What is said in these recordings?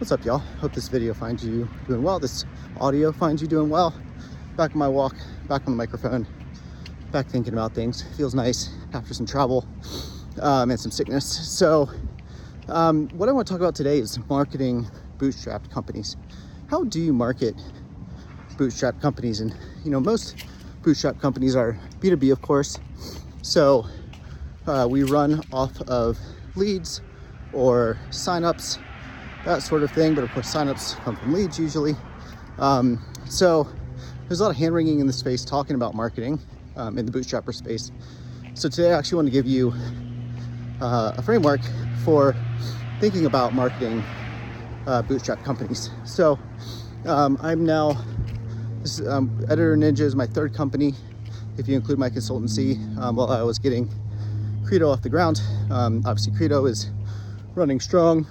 What's up, y'all? Hope this video finds you doing well. This audio finds you doing well. Back on my walk, back on the microphone, back thinking about things. Feels nice after some travel and some sickness. So what I want to talk about today is marketing bootstrapped companies. How do you market bootstrapped companies? And you know, most bootstrap companies are B2B, of course. So we run off of leads or signups, that sort of thing. But of course, signups come from leads usually. So there's a lot of hand wringing in the space talking about marketing in the bootstrapper space. So today I actually want to give you a framework for thinking about marketing bootstrap companies. So I'm now, Editor Ninja is my third company, if you include my consultancy, while I was getting Credo off the ground. Obviously Credo is running strong,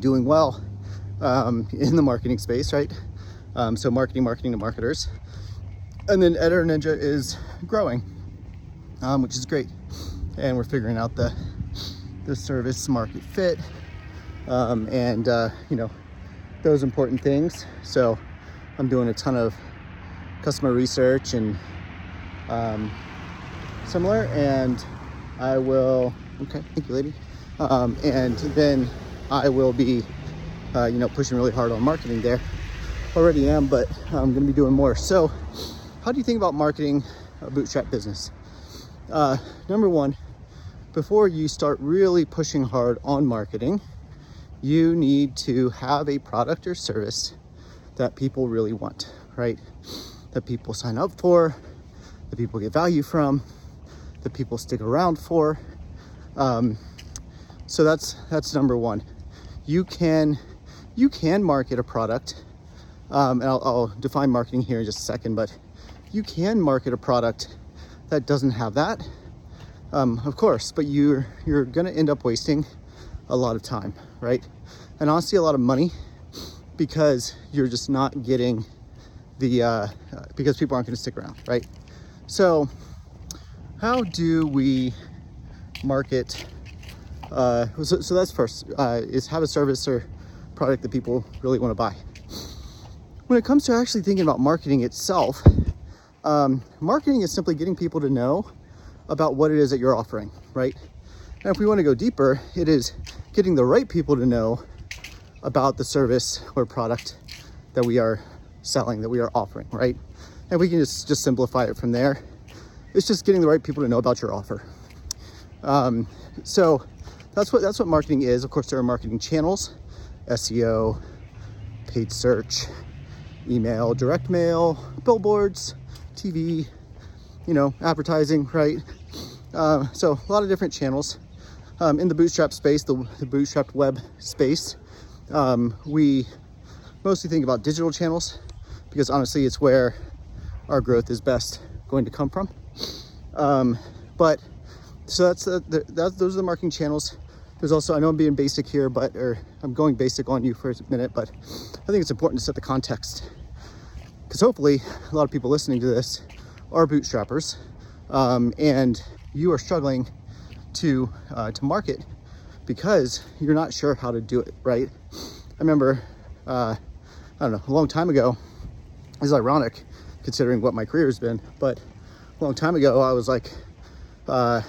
doing well in the marketing space, right? So marketing to marketers. And then Editor Ninja is growing, which is great. And we're figuring out the service market fit and, you know, those important things. So I'm doing a ton of customer research and similar, and I will, okay, thank you, lady. And then I will be, you know, pushing really hard on marketing there. Already am, but I'm going to be doing more. So how do you think about marketing a bootstrap business? Number one, before you start really pushing hard on marketing, you need to have a product or service that people really want, right? That people sign up for, that people get value from, that people stick around for. So that's number one. You can market a product, and I'll define marketing here in just a second, but you can market a product that doesn't have that, of course, but you're gonna end up wasting a lot of time, right? And honestly, a lot of money, because you're just not getting the, because people aren't gonna stick around, right? So how do we market, so that's first, is have a service or product that people really wanna buy. When it comes to actually thinking about marketing itself, marketing is simply getting people to know about what it is that you're offering, right? And if we want to go deeper, it is getting the right people to know about the service or product that we are selling, that we are offering, right? And we can just simplify it from there. It's just getting the right people to know about your offer. So that's what marketing is. Of course, there are marketing channels, SEO, paid search, email, direct mail, billboards, TV, you know, advertising, right? So a lot of different channels. In the bootstrap space, the bootstrapped web space, we mostly think about digital channels, because honestly, it's where our growth is best going to come from. But so those are the marketing channels. There's also, I know I'm being basic here, or I'm going basic on you for a minute, but I think it's important to set the context, because hopefully a lot of people listening to this are bootstrappers, and you are struggling to market because you're not sure how to do it, right? I remember, I don't know, a long time ago, this is ironic considering what my career has been, but a long time ago, I was like, I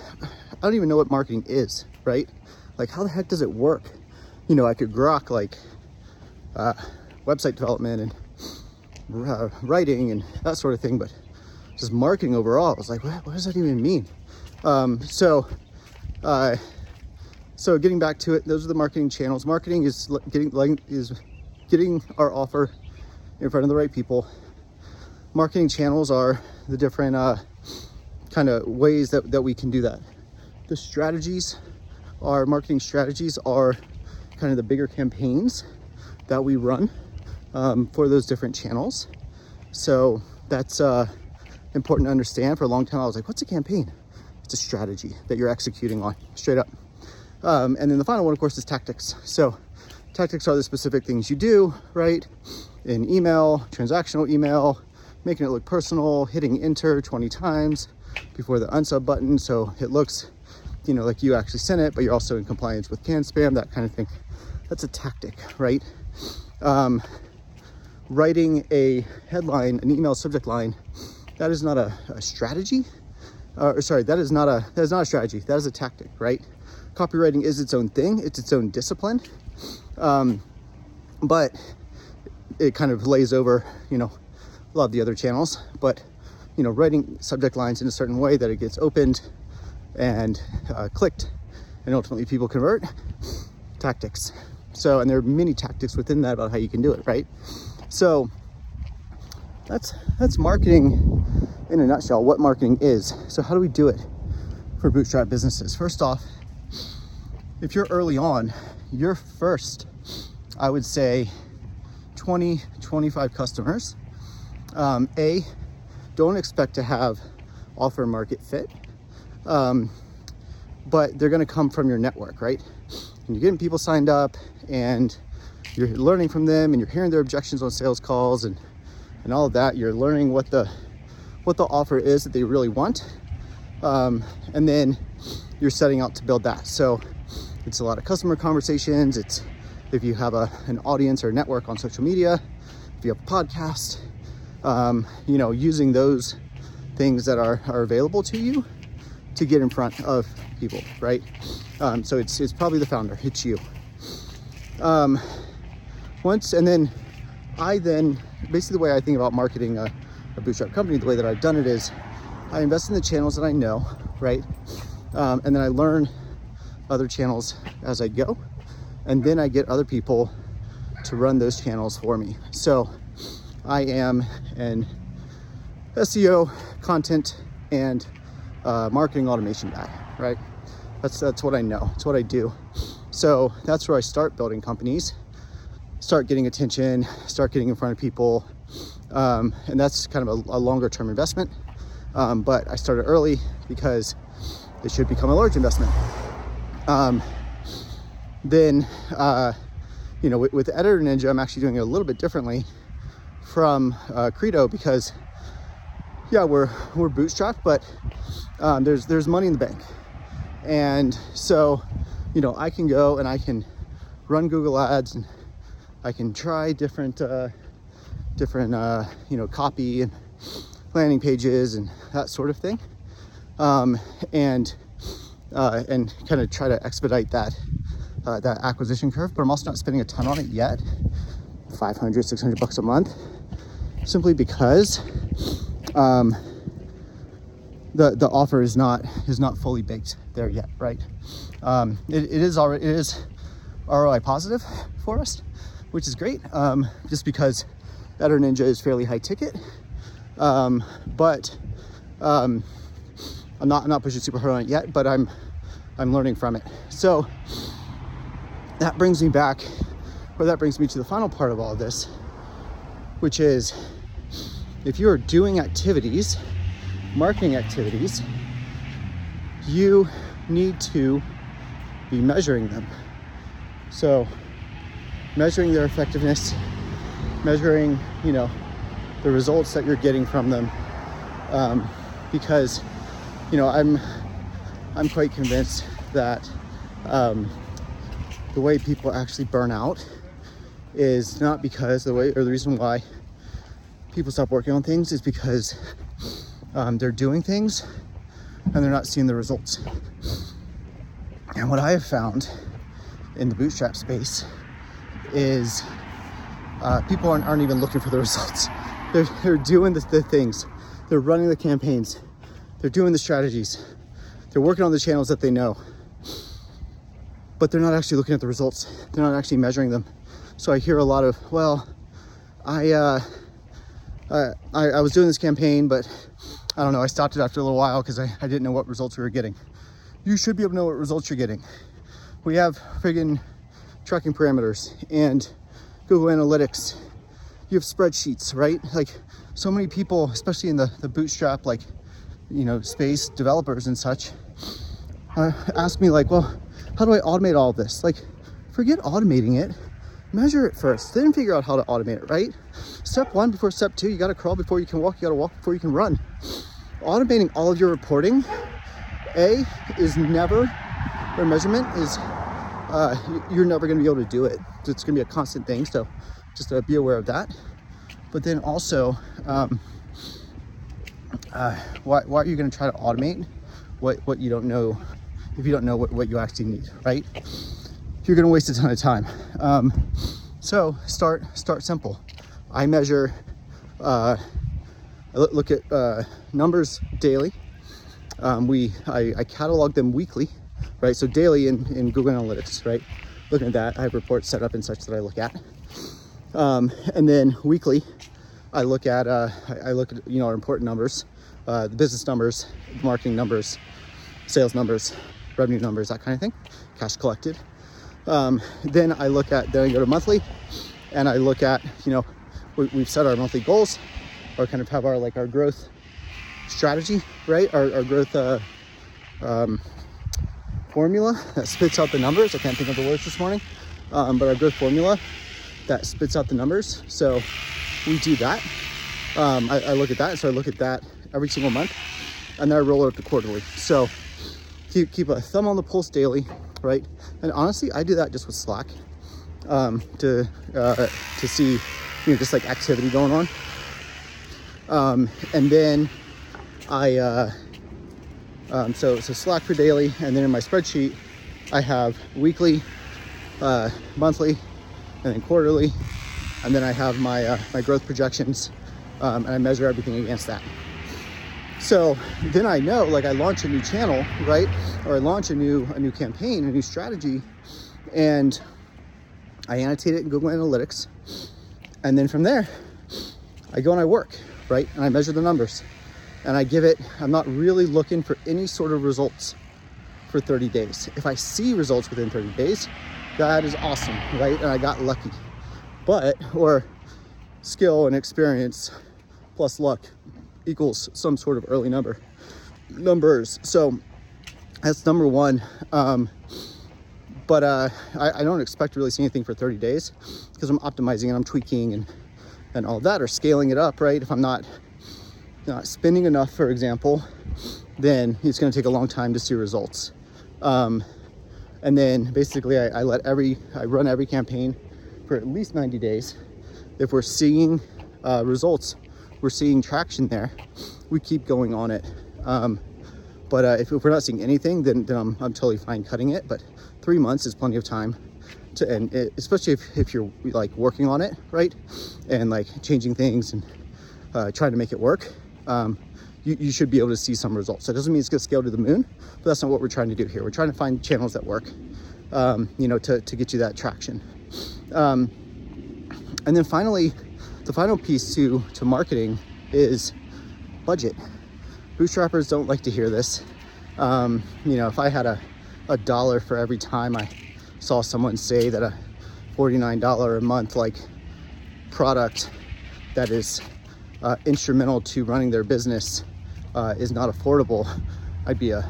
don't even know what marketing is, right? Like, how the heck does it work? You know, I could grok like website development and writing and that sort of thing, but just marketing overall, I was like, what does that even mean? So getting back to it, those are the marketing channels. Marketing is getting our offer in front of the right people. Marketing channels are the different kind of ways that we can do that. The strategies, our marketing strategies, are kind of the bigger campaigns that we run for those different channels. So that's important to understand. For a long time, I was like, what's a campaign? It's a strategy that you're executing on, straight up. And then the final one, of course, is tactics. So tactics are the specific things you do, right? In email, transactional email, making it look personal, hitting enter 20 times before the unsub button, so it looks, you know, like you actually sent it, but you're also in compliance with CAN SPAM, that kind of thing. that's a tactic, right? Writing a headline, an email subject line, that is not a strategy. That is not a strategy. That is a tactic, right? Copywriting is its own thing. It's its own discipline. But it kind of lays over, you know, a lot of the other channels, but, you know, writing subject lines in a certain way that it gets opened and clicked and ultimately people convert, tactics. So, and there are many tactics within that about how you can do it, right? So that's marketing in a nutshell, what marketing is. So how do we do it for bootstrap businesses? First off, if you're early on, your first, I would say 20, 25 customers, don't expect to have offer market fit, but they're going to come from your network, right? And you're getting people signed up and you're learning from them and you're hearing their objections on sales calls and all of that. You're learning what the offer is that they really want. And then you're setting out to build that. So it's a lot of customer conversations. It's if you have an audience or network on social media, if you have a podcast, you know, using those things that are available to you to get in front of people, right? So it's probably the founder, it's you. Basically the way I think about marketing a bootstrap company, the way that I've done it is I invest in the channels that I know, right? And then I learn other channels as I go. And then I get other people to run those channels for me. So I am an SEO content and marketing automation guy, right? That's what I know, it's what I do. So that's where I start building companies, start getting attention, start getting in front of people. And that's kind of a longer term investment. But I started early because it should become a large investment. You know, with Editor Ninja, I'm actually doing it a little bit differently from Credo because, yeah, we're bootstrapped, but there's money in the bank. And so, you know, I can go and I can run Google Ads and I can try different you know, copy and landing pages and that sort of thing. And kind of try to expedite that acquisition curve, but I'm also not spending a ton on it yet. 500, 600 bucks a month, simply because the offer is not fully baked there yet, right? It is ROI positive for us, which is great, just because Editor Ninja is fairly high ticket, but I'm not pushing super hard on it yet, but I'm learning from it. So that brings me back, or that brings me to the final part of all of this, which is if you are doing activities, marketing activities, you need to be measuring them. So measuring their effectiveness, measuring, you know, the results that you're getting from them, because, you know, I'm quite convinced that the way people actually burn out is not because the reason why people stop working on things is because they're doing things and they're not seeing the results. And what I have found in the bootstrap space is people aren't even looking for the results. They're doing the things, they're running the campaigns, they're doing the strategies, they're working on the channels that they know, but they're not actually looking at the results. They're not actually measuring them. So I hear a lot of, well, I was doing this campaign, but I don't know, I stopped it after a little while because I didn't know what results we were getting. You should be able to know what results you're getting. We have friggin' tracking parameters and Google Analytics. You have spreadsheets, right? Like so many people, especially in the bootstrap, like, you know, space, developers and such, ask me like, well, how do I automate all this? Like, forget automating it, measure it first, then figure out how to automate it, right? Step one before step two. You got to crawl before you can walk, you got to walk before you can run. Automating all of your reporting is never, or measurement is you're never going to be able to do it. It's going to be a constant thing. So just be aware of that. But then also, why are you going to try to automate what you don't know, if you don't know what you actually need, right? You're going to waste a ton of time. So start simple. I measure, I look at numbers daily. I catalog them weekly, right? So daily in Google Analytics, right? Looking at that, I have reports set up and such that I look at. And then weekly, I look at I look at our important numbers, the business numbers, marketing numbers, sales numbers, revenue numbers, that kind of thing, cash collected. Then I look at, then I go to monthly, and I look at, you know, we've set our monthly goals, or kind of have our like our growth strategy, right? Our growth formula that spits out the numbers. I can't think of the words this morning, but our growth formula that spits out the numbers. So we do that. I look at that. So I look at that every single month, and then I roll it up to quarterly. So keep a thumb on the pulse daily, right? And honestly, I do that just with Slack to see, you know, just like activity going on. And then I, so Slack for daily, and then in my spreadsheet, I have weekly, monthly, and then quarterly, and then I have my, my growth projections, and I measure everything against that. So then I know, like, I launch a new channel, right? Or I launch a new campaign, a new strategy, and I annotate it in Google Analytics. And then from there, I go and I work, right? And I measure the numbers and I give it, I'm not really looking for any sort of results for 30 days. If I see results within 30 days, that is awesome, right? And I got lucky, or skill and experience plus luck equals some sort of early numbers. So that's number one. But I don't expect to really see anything for 30 days because I'm optimizing and I'm tweaking and all that, or scaling it up, right? If I'm not spending enough, for example, then it's going to take a long time to see results. And then basically I run every campaign for at least 90 days. If we're seeing results, we're seeing traction there, we keep going on it. But if we're not seeing anything, then I'm totally fine cutting it. But 3 months is plenty of time to, and especially if you're like working on it, right? And like changing things and trying to make it work, you should be able to see some results. So it doesn't mean it's gonna scale to the moon, but that's not what we're trying to do here. We're trying to find channels that work, you know, to get you that traction. And then finally, the final piece to marketing is budget. Bootstrappers don't like to hear this. You know, if I had a dollar for every time I saw someone say that a $49 a month like product that is instrumental to running their business is not affordable, I'd be a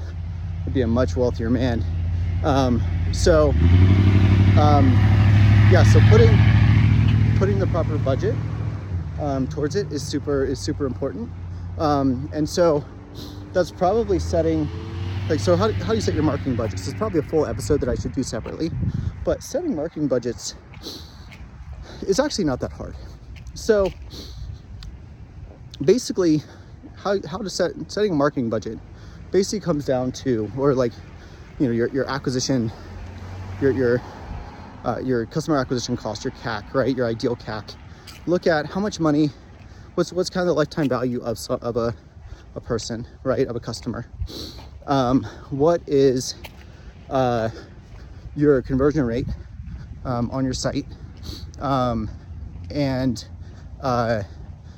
much wealthier man. So putting the proper budget towards it is super important. And so that's probably setting, like, so how do you set your marketing budgets? It's probably a full episode that I should do separately, but setting marketing budgets is actually not that hard. So basically how to setting a marketing budget basically comes down to, or like, you know, your acquisition, your customer acquisition cost, your CAC, right? Your ideal CAC. Look at how much money, what's kind of the lifetime value of a person, right? Of a customer. What is your conversion rate on your site?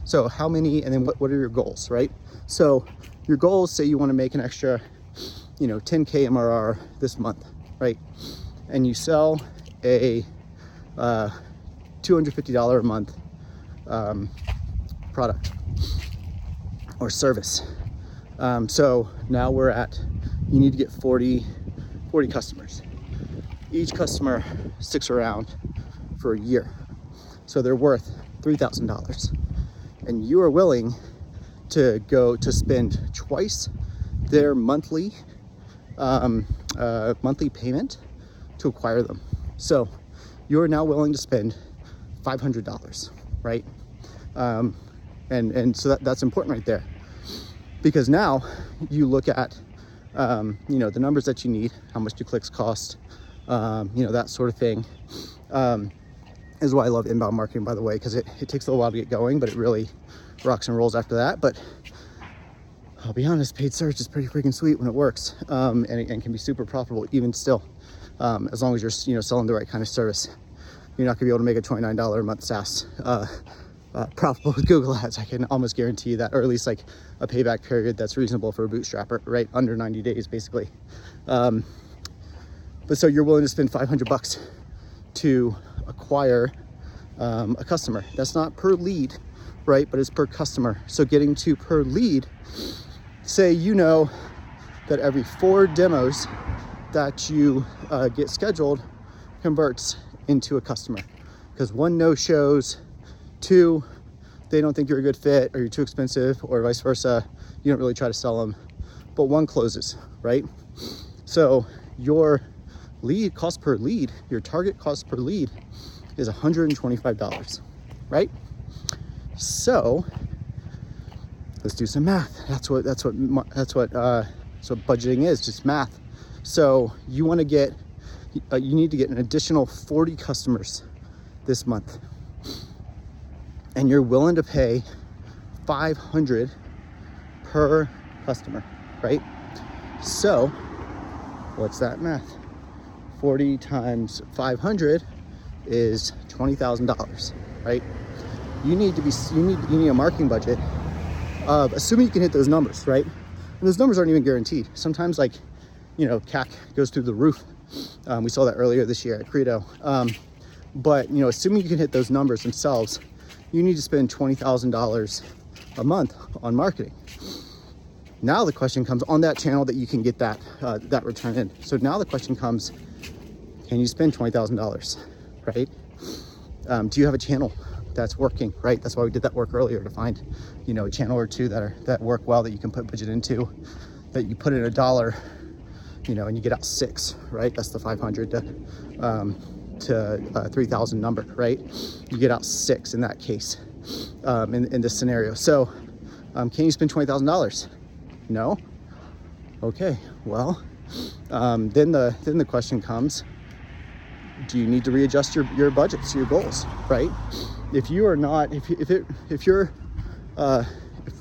So how many, and then what are your goals, right? So your goals, say you want to make an extra, you know, 10K MRR this month, right? And you sell a $250 a month product or service. So now we're at, you need to get 40 customers. Each customer sticks around for a year. So they're worth $3,000. And you are willing to go to spend twice their monthly payment to acquire them. So you're now willing to spend $500, right? And so that's important right there, because now you look at, you know, the numbers that you need, how much do clicks cost, you know, that sort of thing. Is why I love inbound marketing, by the way, because it takes a little while to get going, but it really rocks and rolls after that. But I'll be honest, paid search is pretty freaking sweet when it works, and can be super profitable even still, as long as you're, you know, selling the right kind of service. You're not gonna be able to make a $29 a month SaaS profitable with Google Ads. I can almost guarantee you that, or at least like a payback period that's reasonable for a bootstrapper, right? Under 90 days, basically. But so you're willing to spend $500 to acquire a customer. That's not per lead, right? But it's per customer. So getting to per lead, say you know that every 4 demos that you get scheduled converts into a customer, because 1 no shows, 2 they don't think you're a good fit or you're too expensive, or vice versa, you don't really try to sell them, but 1 closes, right? So your lead cost per lead, your target cost per lead is $125, right? So let's do some math. That's what budgeting is, just math. So you want to get, you need to get an additional 40 customers this month, and you're willing to pay $500 per customer, right? So what's that math? 40 times 500 is $20,000, right? You need a marketing budget of, assuming you can hit those numbers, right? And those numbers aren't even guaranteed. Sometimes, like, you know, CAC goes through the roof. We saw that earlier this year at Credo. But you know, assuming you can hit those numbers themselves, you need to spend $20,000 a month on marketing. Now the question comes, on that channel that you can get that that return in. So now the question comes, can you spend $20,000, right? Do you have a channel that's working, right? That's why we did that work earlier, to find, you know, a channel or two that work well, that you can put budget into, that you put in $1, you know, and you get out 6, right? That's the 500 to 3,000 number, right? You get out 6 in that case, in this scenario. So can you spend $20,000? No? Okay, well, then the question comes, do you need to readjust your budgets, your goals, right? If you are not, if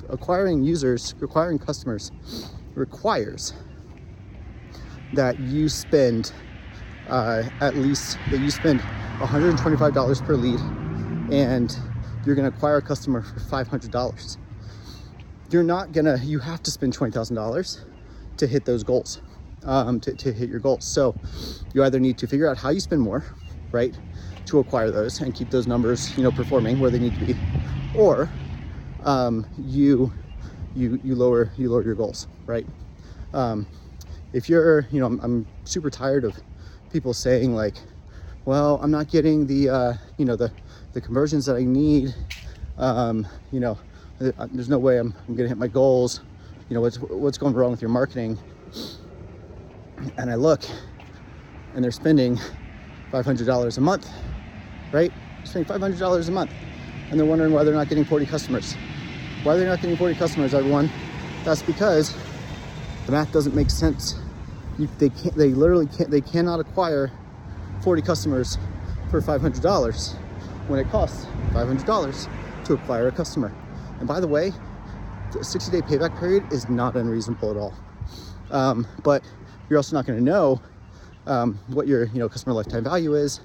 acquiring users, acquiring customers requires that you spend $125 per lead, and you're going to acquire a customer for $500. You're not gonna, you have to spend $20,000 to hit those goals. To hit your goals. So you either need to figure out how you spend more, right, to acquire those and keep those numbers, you know, performing where they need to be, or you lower your goals, right? If you're, you know, I'm super tired of people saying like, well, I'm not getting the you know, the conversions that I need. You know, there's no way I'm gonna hit my goals. You know, what's going wrong with your marketing? And I look, and they're spending $500 a month, right? They're spending $500 a month, and they're wondering why they're not getting 40 customers. Why are they not getting 40 customers, everyone? That's because the math doesn't make sense. They cannot acquire 40 customers for $500 when it costs $500 to acquire a customer. And by the way, the 60-day payback period is not unreasonable at all. But you're also not going to know what your, you know, customer lifetime value is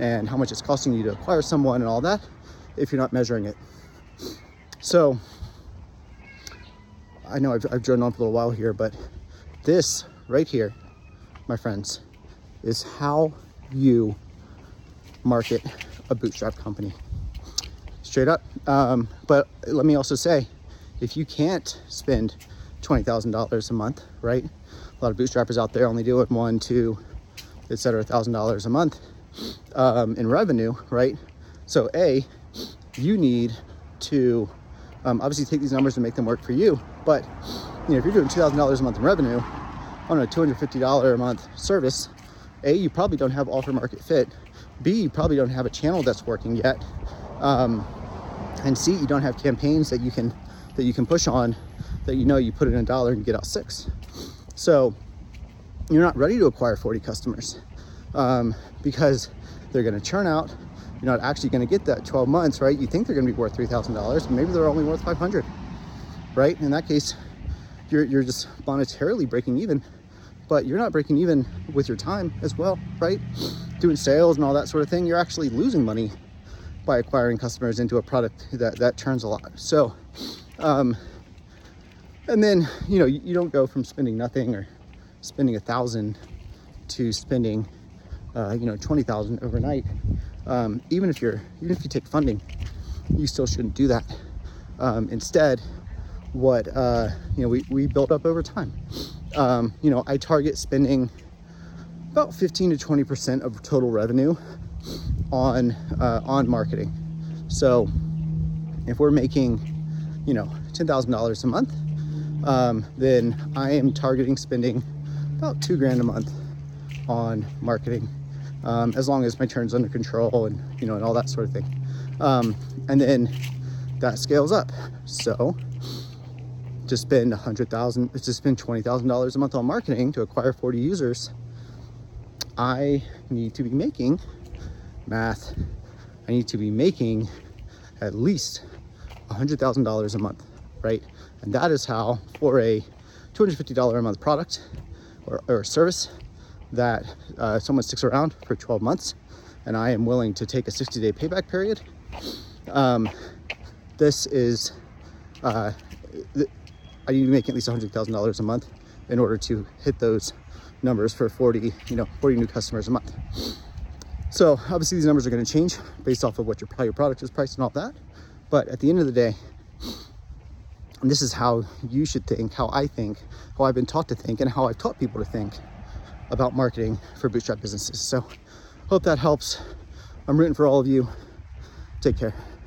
and how much it's costing you to acquire someone and all that if you're not measuring it. So I know I've droned on for a little while here, but this right here, my friends, is how you market a bootstrap company. Straight up. But let me also say, if you can't spend $20,000 a month, right? A lot of bootstrappers out there only doing $1, $2, et cetera, $1,000 a month in revenue, right? So A, you need to obviously take these numbers and make them work for you. But you know, if you're doing $2,000 a month in revenue on a $250 a month service, A, you probably don't have offer market fit. B, you probably don't have a channel that's working yet. And C, you don't have campaigns that you can push on that, you know, you put in $1 and get out 6. So you're not ready to acquire 40 customers because they're going to churn out. You're not actually going to get that 12 months, right? You think they're going to be worth $3,000, but maybe they're only worth $500, right? In that case, you're just monetarily breaking even, but you're not breaking even with your time as well, right? Doing sales and all that sort of thing, you're actually losing money by acquiring customers into a product that churns a lot. So, and then, you know, you don't go from spending nothing or spending 1,000 to spending, you know, 20,000 overnight. Even if you take funding, you still shouldn't do that. Instead, what, you know, we built up over time. You know, I target spending about 15 to 20% of total revenue on marketing. So if we're making, you know, $10,000 a month, then I am targeting spending about $2,000 a month on marketing. As long as my churn's under control and, you know, and all that sort of thing. And then that scales up. So to spend $20,000 a month on marketing to acquire 40 users, I need to be making at least $100,000 a month, right? And that is how, for a $250 a month product or service, that someone sticks around for 12 months and I am willing to take a 60-day payback period. I need to make at least $100,000 a month in order to hit those numbers for 40 new customers a month. So obviously these numbers are going to change based off of what how your product is priced and all that. But at the end of the day, and this is how you should think, how I think, how I've been taught to think, and how I've taught people to think about marketing for bootstrap businesses. So hope that helps. I'm rooting for all of you. Take care.